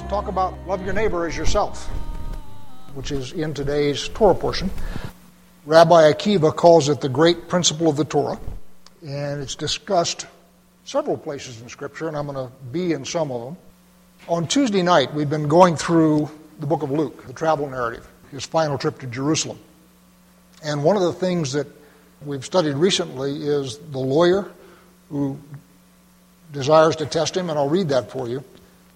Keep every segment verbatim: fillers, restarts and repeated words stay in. let's talk about love your neighbor as yourself, which is in today's Torah portion. Rabbi Akiva calls it the great principle of the Torah, and it's discussed several places in Scripture, and I'm going to be in some of them. On Tuesday night, we've been going through the book of Luke, the travel narrative, his final trip to Jerusalem. And one of the things that we've studied recently is the lawyer who desires to test him, and I'll read that for you.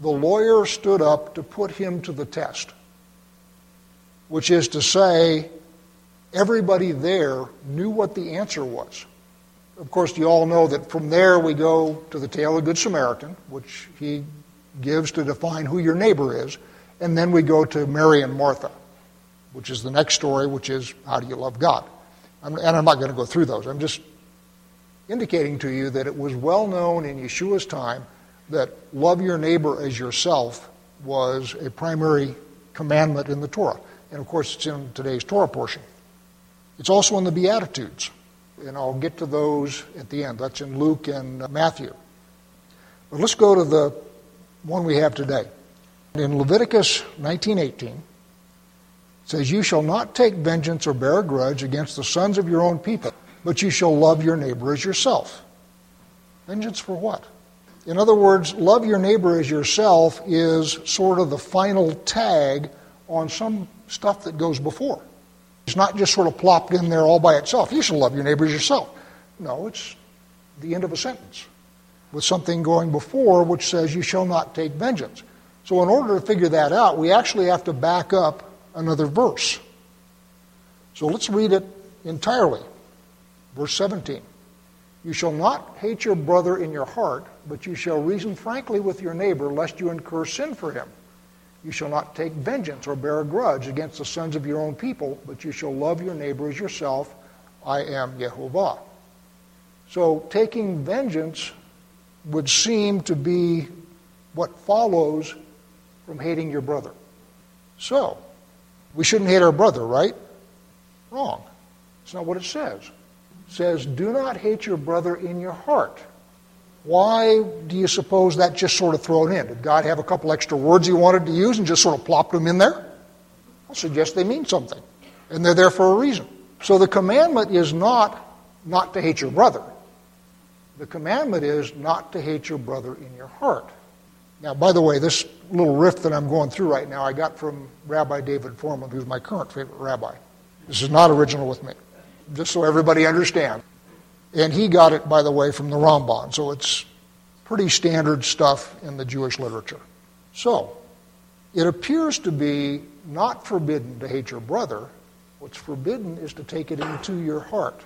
the lawyer stood up to put him to the test, which is to say, everybody there knew what the answer was. Of course, you all know that from there we go to the tale of the Good Samaritan, which he gives to define who your neighbor is, and then we go to Mary and Martha, which is the next story, which is how do you love God? I'm, and I'm not going to go through those. I'm just indicating to you that it was well known in Yeshua's time that love your neighbor as yourself was a primary commandment in the Torah. And of course, it's in today's Torah portion. It's also in the Beatitudes, and I'll get to those at the end. That's in Luke and Matthew. But let's go to the one we have today. In Leviticus nineteen eighteen, it says, You shall not take vengeance or bear a grudge against the sons of your own people, but you shall love your neighbor as yourself. Vengeance for what? In other words, love your neighbor as yourself is sort of the final tag on some stuff that goes before. It's not just sort of plopped in there all by itself. You shall love your neighbor as yourself. No, it's the end of a sentence with something going before which says you shall not take vengeance. So in order to figure that out, we actually have to back up another verse. So let's read it entirely. Verse seventeen, You shall not hate your brother in your heart, but you shall reason frankly with your neighbor, lest you incur sin for him. You shall not take vengeance or bear a grudge against the sons of your own people, but you shall love your neighbor as yourself. I am Yehovah. So taking vengeance would seem to be what follows from hating your brother. So, we shouldn't hate our brother, right? Wrong. It's not what it says. Says, do not hate your brother in your heart. Why do you suppose that just sort of thrown in? Did God have a couple extra words he wanted to use and just sort of plopped them in there? I suggest they mean something, and they're there for a reason. So the commandment is not not to hate your brother. The commandment is not to hate your brother in your heart. Now, by the way, this little riff that I'm going through right now, I got from Rabbi David Forman, who's my current favorite rabbi. This is not original with me. Just so everybody understands. And he got it, by the way, from the Ramban, so it's pretty standard stuff in the Jewish literature. So, it appears to be not forbidden to hate your brother. What's forbidden is to take it into your heart.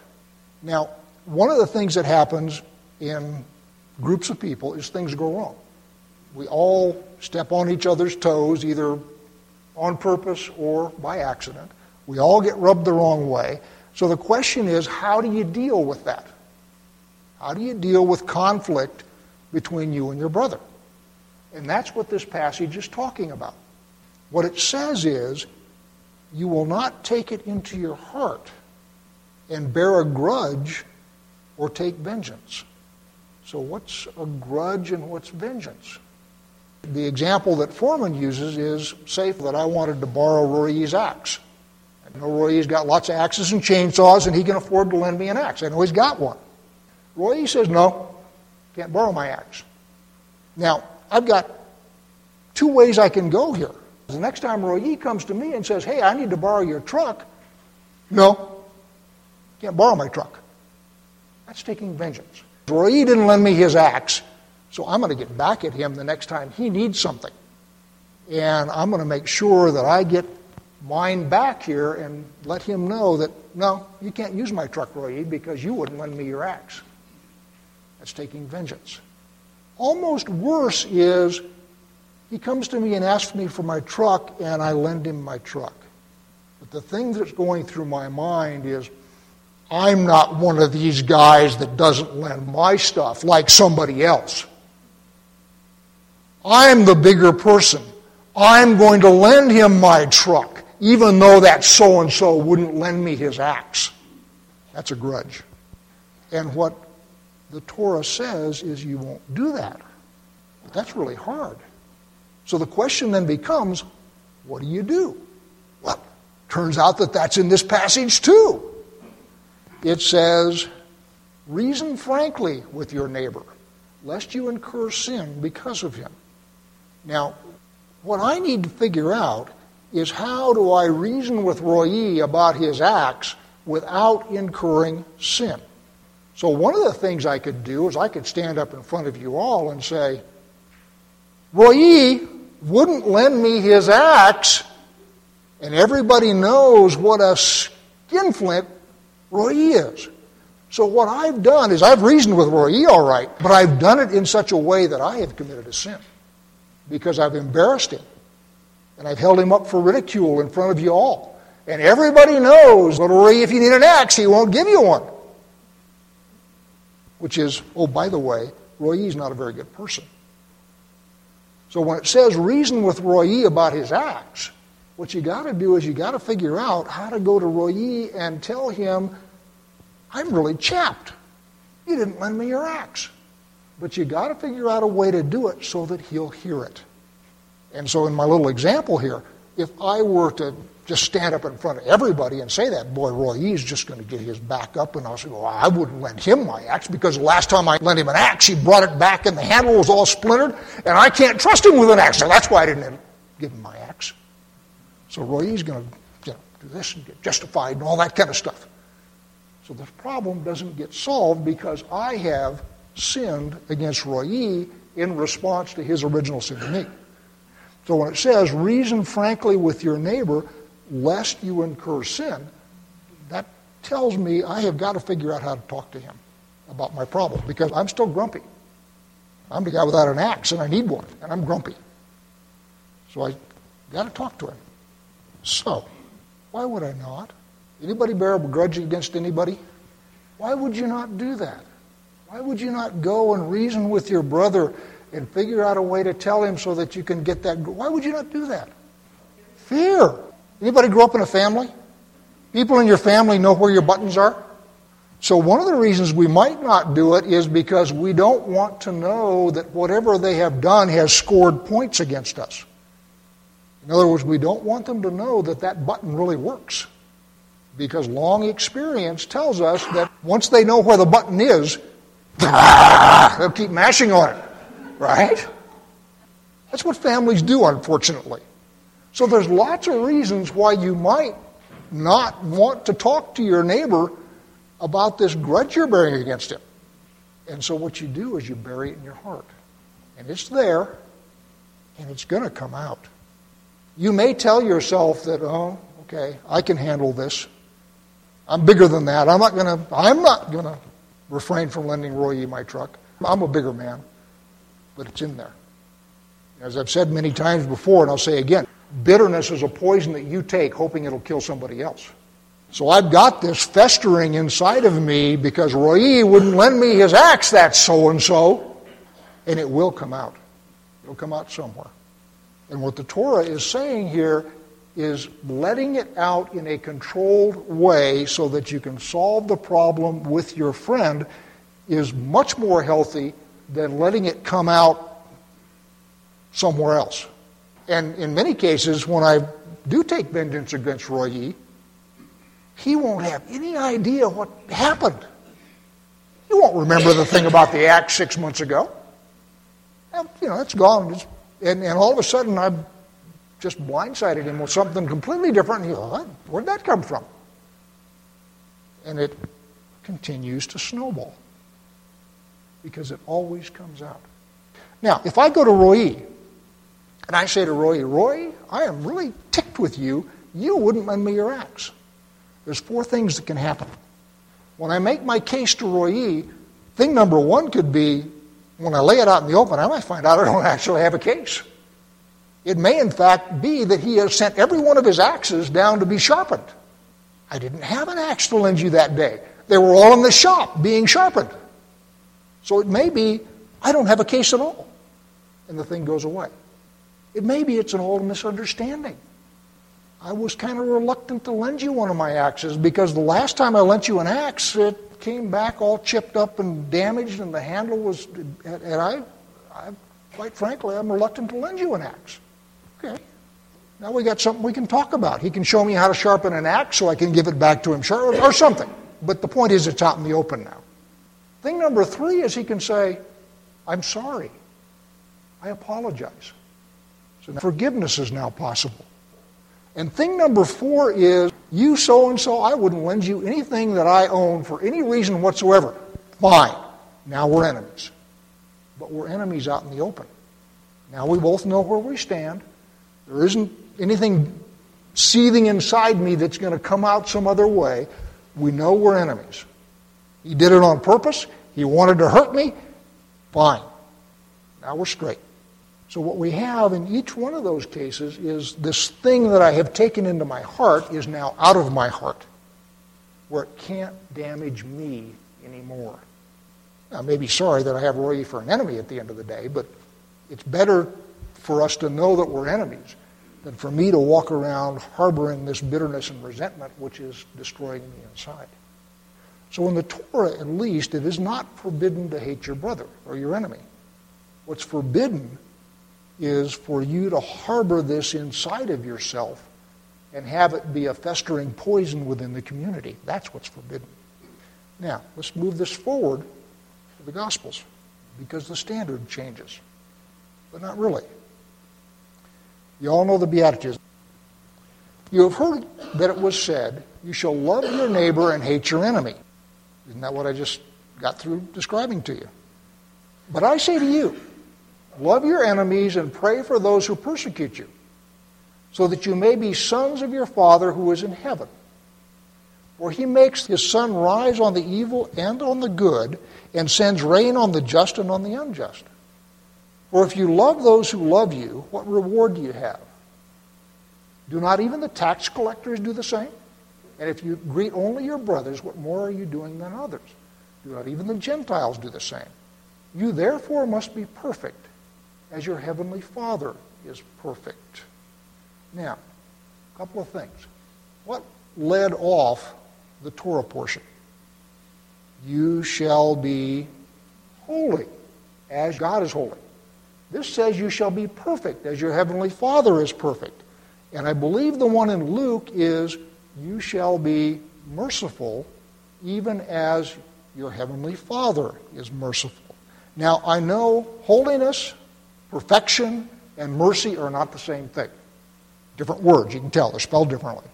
Now, one of the things that happens in groups of people is things go wrong. We all step on each other's toes, either on purpose or by accident. We all get rubbed the wrong way. So the question is, how do you deal with that? How do you deal with conflict between you and your brother? And that's what this passage is talking about. What it says is, you will not take it into your heart and bear a grudge or take vengeance. So what's a grudge and what's vengeance? The example that Foreman uses is, say that I wanted to borrow Rory's axe. I know Reuye's got lots of axes and chainsaws, and he can afford to lend me an axe. I know he's got one. Reuye says, no, can't borrow my axe. Now, I've got two ways I can go here. The next time Reuye comes to me and says, hey, I need to borrow your truck. No, can't borrow my truck. That's taking vengeance. Reuye didn't lend me his axe, so I'm going to get back at him the next time he needs something. And I'm going to make sure that I get mine back here and let him know that, no, you can't use my truck, Reuye, because you wouldn't lend me your axe. That's taking vengeance. Almost worse is He comes to me and asks me for my truck, and I lend him my truck. But the thing that's going through my mind is, I'm not one of these guys that doesn't lend my stuff like somebody else. I'm the bigger person. I'm going to lend him my truck, even though that so-and-so wouldn't lend me his axe. That's a grudge. And what the Torah says is you won't do that. But that's really hard. So the question then becomes, what do you do? Well, turns out that that's in this passage too. It says, reason frankly with your neighbor, lest you incur sin because of him. Now, what I need to figure out is how do I reason with Reuye about his acts without incurring sin? So one of the things I could do is I could stand up in front of you all and say, Reuye wouldn't lend me his axe, and everybody knows what a skinflint Reuye is. So what I've done is I've reasoned with Reuye all right, but I've done it in such a way that I have committed a sin because I've embarrassed him and I've held him up for ridicule in front of you all. And everybody knows that Reuye, if you need an axe, he won't give you one. Which is, oh, by the way, Reuye's not a very good person. So when it says reason with Reuye about his acts, what you got to do is you got to figure out how to go to Reuye and tell him, I'm really chapped. You didn't lend me your axe. But you got to figure out a way to do it so that he'll hear it. And so in my little example here, if I were to just stand up in front of everybody and say that, boy, Reuye's just going to get his back up, and I'll say, well, I wouldn't lend him my axe because the last time I lent him an axe, he brought it back and the handle was all splintered, and I can't trust him with an axe, so that's why I didn't give him my axe. So Reuye's going to, you know, do this and get justified and all that kind of stuff. So the problem doesn't get solved because I have sinned against Reuye in response to his original sin to me. So when it says, reason frankly with your neighbor, lest you incur sin, that tells me I have got to figure out how to talk to him about my problem because I'm still grumpy. I'm the guy without an axe and I need one, and I'm grumpy. So I got to talk to him. So, why would I not? Anybody bear a grudge against anybody? Why would you not do that? Why would you not go and reason with your brother and figure out a way to tell him so that you can get that? Why would you not do that? Fear. Anybody grow up in a family? People in your family know where your buttons are? So one of the reasons we might not do it is because we don't want to know that whatever they have done has scored points against us. In other words, we don't want them to know that that button really works because long experience tells us that once they know where the button is, they'll keep mashing on it, right? That's what families do, unfortunately. So there's lots of reasons why you might not want to talk to your neighbor about this grudge you're bearing against him. And so what you do is you bury it in your heart. And it's there, and it's going to come out. You may tell yourself that, oh, okay, I can handle this. I'm bigger than that. I'm not going to I'm not going to refrain from lending Reuye my truck. I'm a bigger man, but it's in there. As I've said many times before, and I'll say again, bitterness is a poison that you take hoping it'll kill somebody else. So I've got this festering inside of me because Reuye wouldn't lend me his axe, that so-and-so, and it will come out. It'll come out somewhere. And what the Torah is saying here is letting it out in a controlled way so that you can solve the problem with your friend is much more healthy than letting it come out somewhere else. And in many cases, when I do take vengeance against Reuye, he won't have any idea what happened. He won't remember the thing about the axe six months ago. And, you know, it's gone. It's And, and all of a sudden, I've just blindsided him with something completely different. And he goes, where'd that come from? And it continues to snowball because it always comes out. Now, if I go to Reuye and I say to Reuye, Reuye, I am really ticked with you. You wouldn't lend me your axe. There's four things that can happen. When I make my case to Reuye, thing number one could be, when I lay it out in the open, I might find out I don't actually have a case. It may, in fact, be that he has sent every one of his axes down to be sharpened. I didn't have an axe to lend you that day. They were all in the shop being sharpened. So it may be, I don't have a case at all, and the thing goes away. It may be it's an old misunderstanding. I was kind of reluctant to lend you one of my axes because the last time I lent you an axe, it came back all chipped up and damaged, and the handle was, and I, I quite frankly, I'm reluctant to lend you an axe. Okay, now we got something we can talk about. He can show me how to sharpen an axe so I can give it back to him or something. But the point is it's out in the open now. Thing number three is he can say, I'm sorry. I apologize. So now forgiveness is now possible. And thing number four is, you so-and-so, I wouldn't lend you anything that I own for any reason whatsoever. Fine. Now we're enemies. But we're enemies out in the open. Now we both know where we stand. There isn't anything seething inside me that's going to come out some other way. We know we're enemies. He did it on purpose. He wanted to hurt me. Fine. Now we're straight. So what we have in each one of those cases is this thing that I have taken into my heart is now out of my heart, where it can't damage me anymore. I may be sorry that I have Rory for an enemy at the end of the day, but it's better for us to know that we're enemies than for me to walk around harboring this bitterness and resentment, which is destroying me inside. So in the Torah, at least, it is not forbidden to hate your brother or your enemy. What's forbidden is for you to harbor this inside of yourself and have it be a festering poison within the community. That's what's forbidden. Now, let's move this forward to the Gospels, because the standard changes, but not really. You all know the Beatitudes. You have heard that it was said, you shall love your neighbor and hate your enemy. Isn't that what I just got through describing to you? But I say to you, love your enemies and pray for those who persecute you, so that you may be sons of your Father who is in heaven. For he makes his sun rise on the evil and on the good, and sends rain on the just and on the unjust. For if you love those who love you, what reward do you have? Do not even the tax collectors do the same? And if you greet only your brothers, what more are you doing than others? Do not even the Gentiles do the same? You therefore must be perfect, as your heavenly Father is perfect. Now, a couple of things. What led off the Torah portion? You shall be holy, as God is holy. This says you shall be perfect, as your heavenly Father is perfect. And I believe the one in Luke is, you shall be merciful, even as your heavenly Father is merciful. Now, I know holiness, perfection, and mercy are not the same thing. Different words, you can tell, they're spelled differently.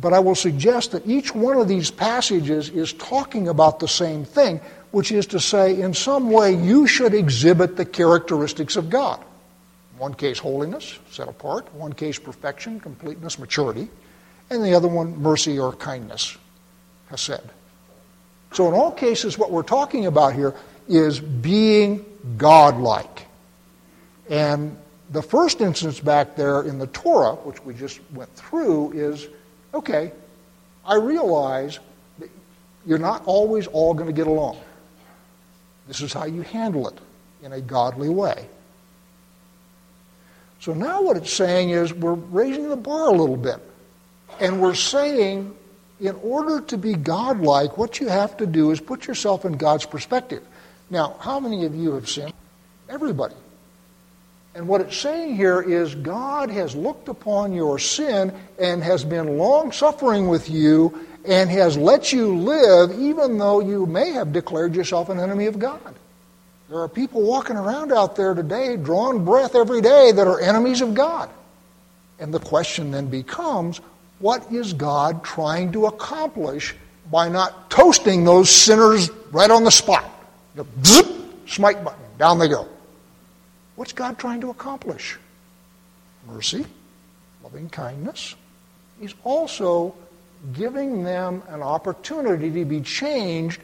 But I will suggest that each one of these passages is talking about the same thing, which is to say, in some way, you should exhibit the characteristics of God. In one case, holiness, set apart. In one case, perfection, completeness, maturity. And the other one, mercy or kindness, chesed. So in all cases, what we're talking about here is being godlike. And the first instance back there in the Torah, which we just went through, is, okay, I realize that you're not always all going to get along. This is how you handle it in a godly way. So now what it's saying is we're raising the bar a little bit. And we're saying, in order to be godlike, what you have to do is put yourself in God's perspective. Now, how many of you have sinned? Everybody. And what it's saying here is God has looked upon your sin and has been long-suffering with you and has let you live even though you may have declared yourself an enemy of God. There are people walking around out there today, drawing breath every day, that are enemies of God. And the question then becomes, what is God trying to accomplish by not toasting those sinners right on the spot? The zip, smite button, down they go. What's God trying to accomplish? Mercy, loving kindness. He's also giving them an opportunity to be changed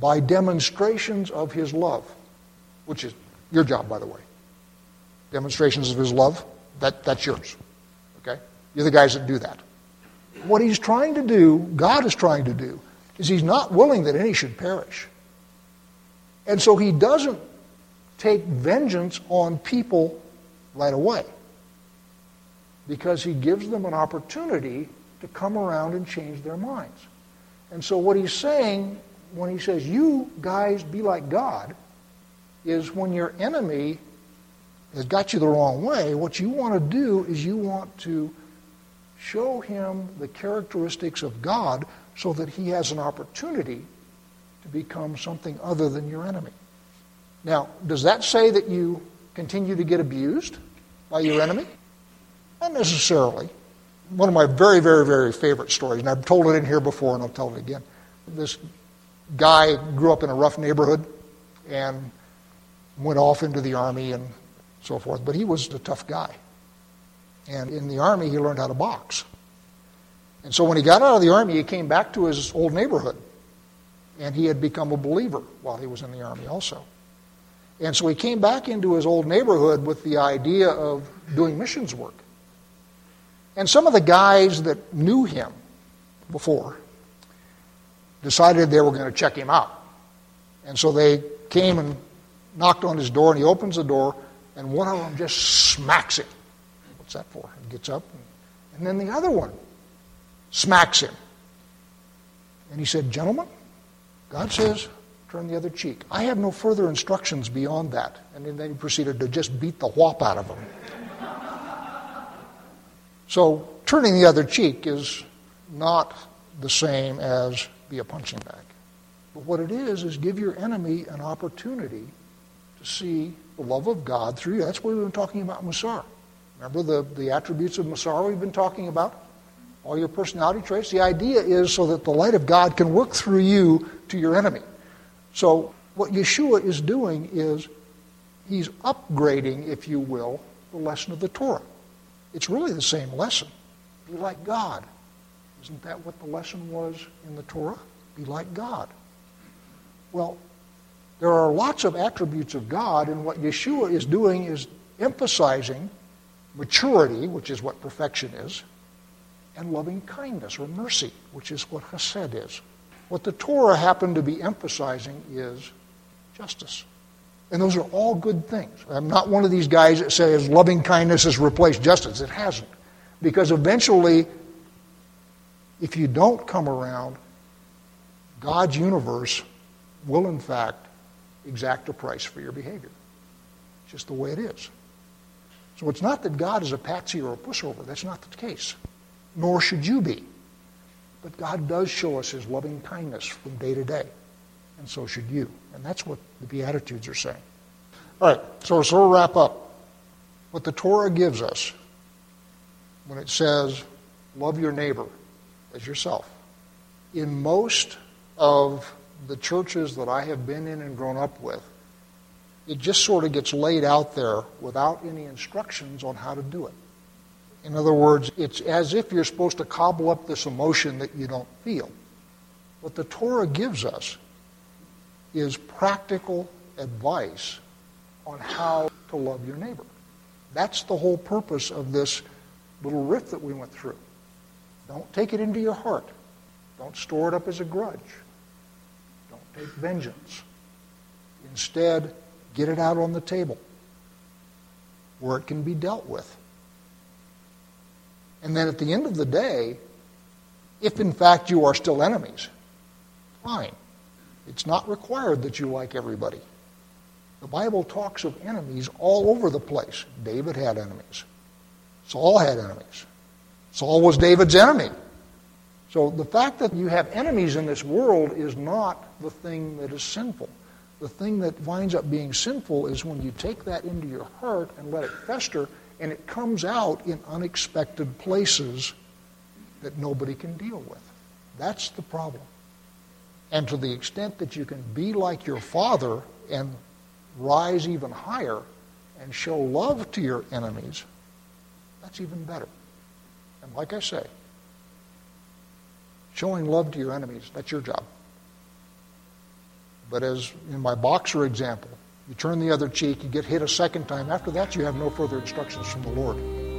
by demonstrations of his love, which is your job, by the way. Demonstrations of his love, that, that's yours. Okay? You're the guys that do that. What he's trying to do, God is trying to do, is he's not willing that any should perish. And so he doesn't take vengeance on people right away, because he gives them an opportunity to come around and change their minds. And so what he's saying when he says, you guys be like God, is when your enemy has got you the wrong way, what you want to do is you want to show him the characteristics of God so that he has an opportunity to become something other than your enemy. Now, does that say that you continue to get abused by your enemy? Not necessarily. One of my very, very, very favorite stories, and I've told it in here before and I'll tell it again. This guy grew up in a rough neighborhood and went off into the army and so forth, but he was a tough guy. And in the army, he learned how to box. And so when he got out of the army, he came back to his old neighborhood. And he had become a believer while he was in the army also. And so he came back into his old neighborhood with the idea of doing missions work. And some of the guys that knew him before decided they were going to check him out. And so they came and knocked on his door, and he opens the door, and one of them just smacks him. What's that for? He gets up, and, and then the other one smacks him. And he said, gentlemen, God says, turn the other cheek. I have no further instructions beyond that. And then he proceeded to just beat the whop out of him. So turning the other cheek is not the same as be a punching bag. But what it is, is give your enemy an opportunity to see the love of God through you. That's what we've been talking about in Musar. Remember the, the attributes of Musar we've been talking about? All your personality traits. The idea is so that the light of God can work through you to your enemy. So what Yeshua is doing is he's upgrading, if you will, the lesson of the Torah. It's really the same lesson. Be like God. Isn't that what the lesson was in the Torah? Be like God. Well, there are lots of attributes of God, and what Yeshua is doing is emphasizing maturity, which is what perfection is, and loving kindness or mercy, which is what chesed is. What the Torah happened to be emphasizing is justice. And those are all good things. I'm not one of these guys that says loving kindness has replaced justice. It hasn't. Because eventually, if you don't come around, God's universe will in fact exact a price for your behavior. It's just the way it is. So it's not that God is a patsy or a pushover. That's not the case. Nor should you be. But God does show us his loving kindness from day to day. And so should you. And that's what the Beatitudes are saying. All right, so, so we'll wrap up. What the Torah gives us when it says, love your neighbor as yourself. In most of the churches that I have been in and grown up with, it just sort of gets laid out there without any instructions on how to do it. In other words, it's as if you're supposed to cobble up this emotion that you don't feel. What the Torah gives us is practical advice on how to love your neighbor. That's the whole purpose of this little riff that we went through. Don't take it into your heart. Don't store it up as a grudge. Don't take vengeance. Instead, get it out on the table where it can be dealt with. And then at the end of the day, if in fact you are still enemies, fine. It's not required that you like everybody. The Bible talks of enemies all over the place. David had enemies. Saul had enemies. Saul was David's enemy. So the fact that you have enemies in this world is not the thing that is sinful. The thing that winds up being sinful is when you take that into your heart and let it fester, and it comes out in unexpected places that nobody can deal with. That's the problem. And to the extent that you can be like your Father and rise even higher and show love to your enemies, that's even better. And like I say, showing love to your enemies, that's your job. But as in my boxer example, you turn the other cheek, you get hit a second time. After that, you have no further instructions from the Lord.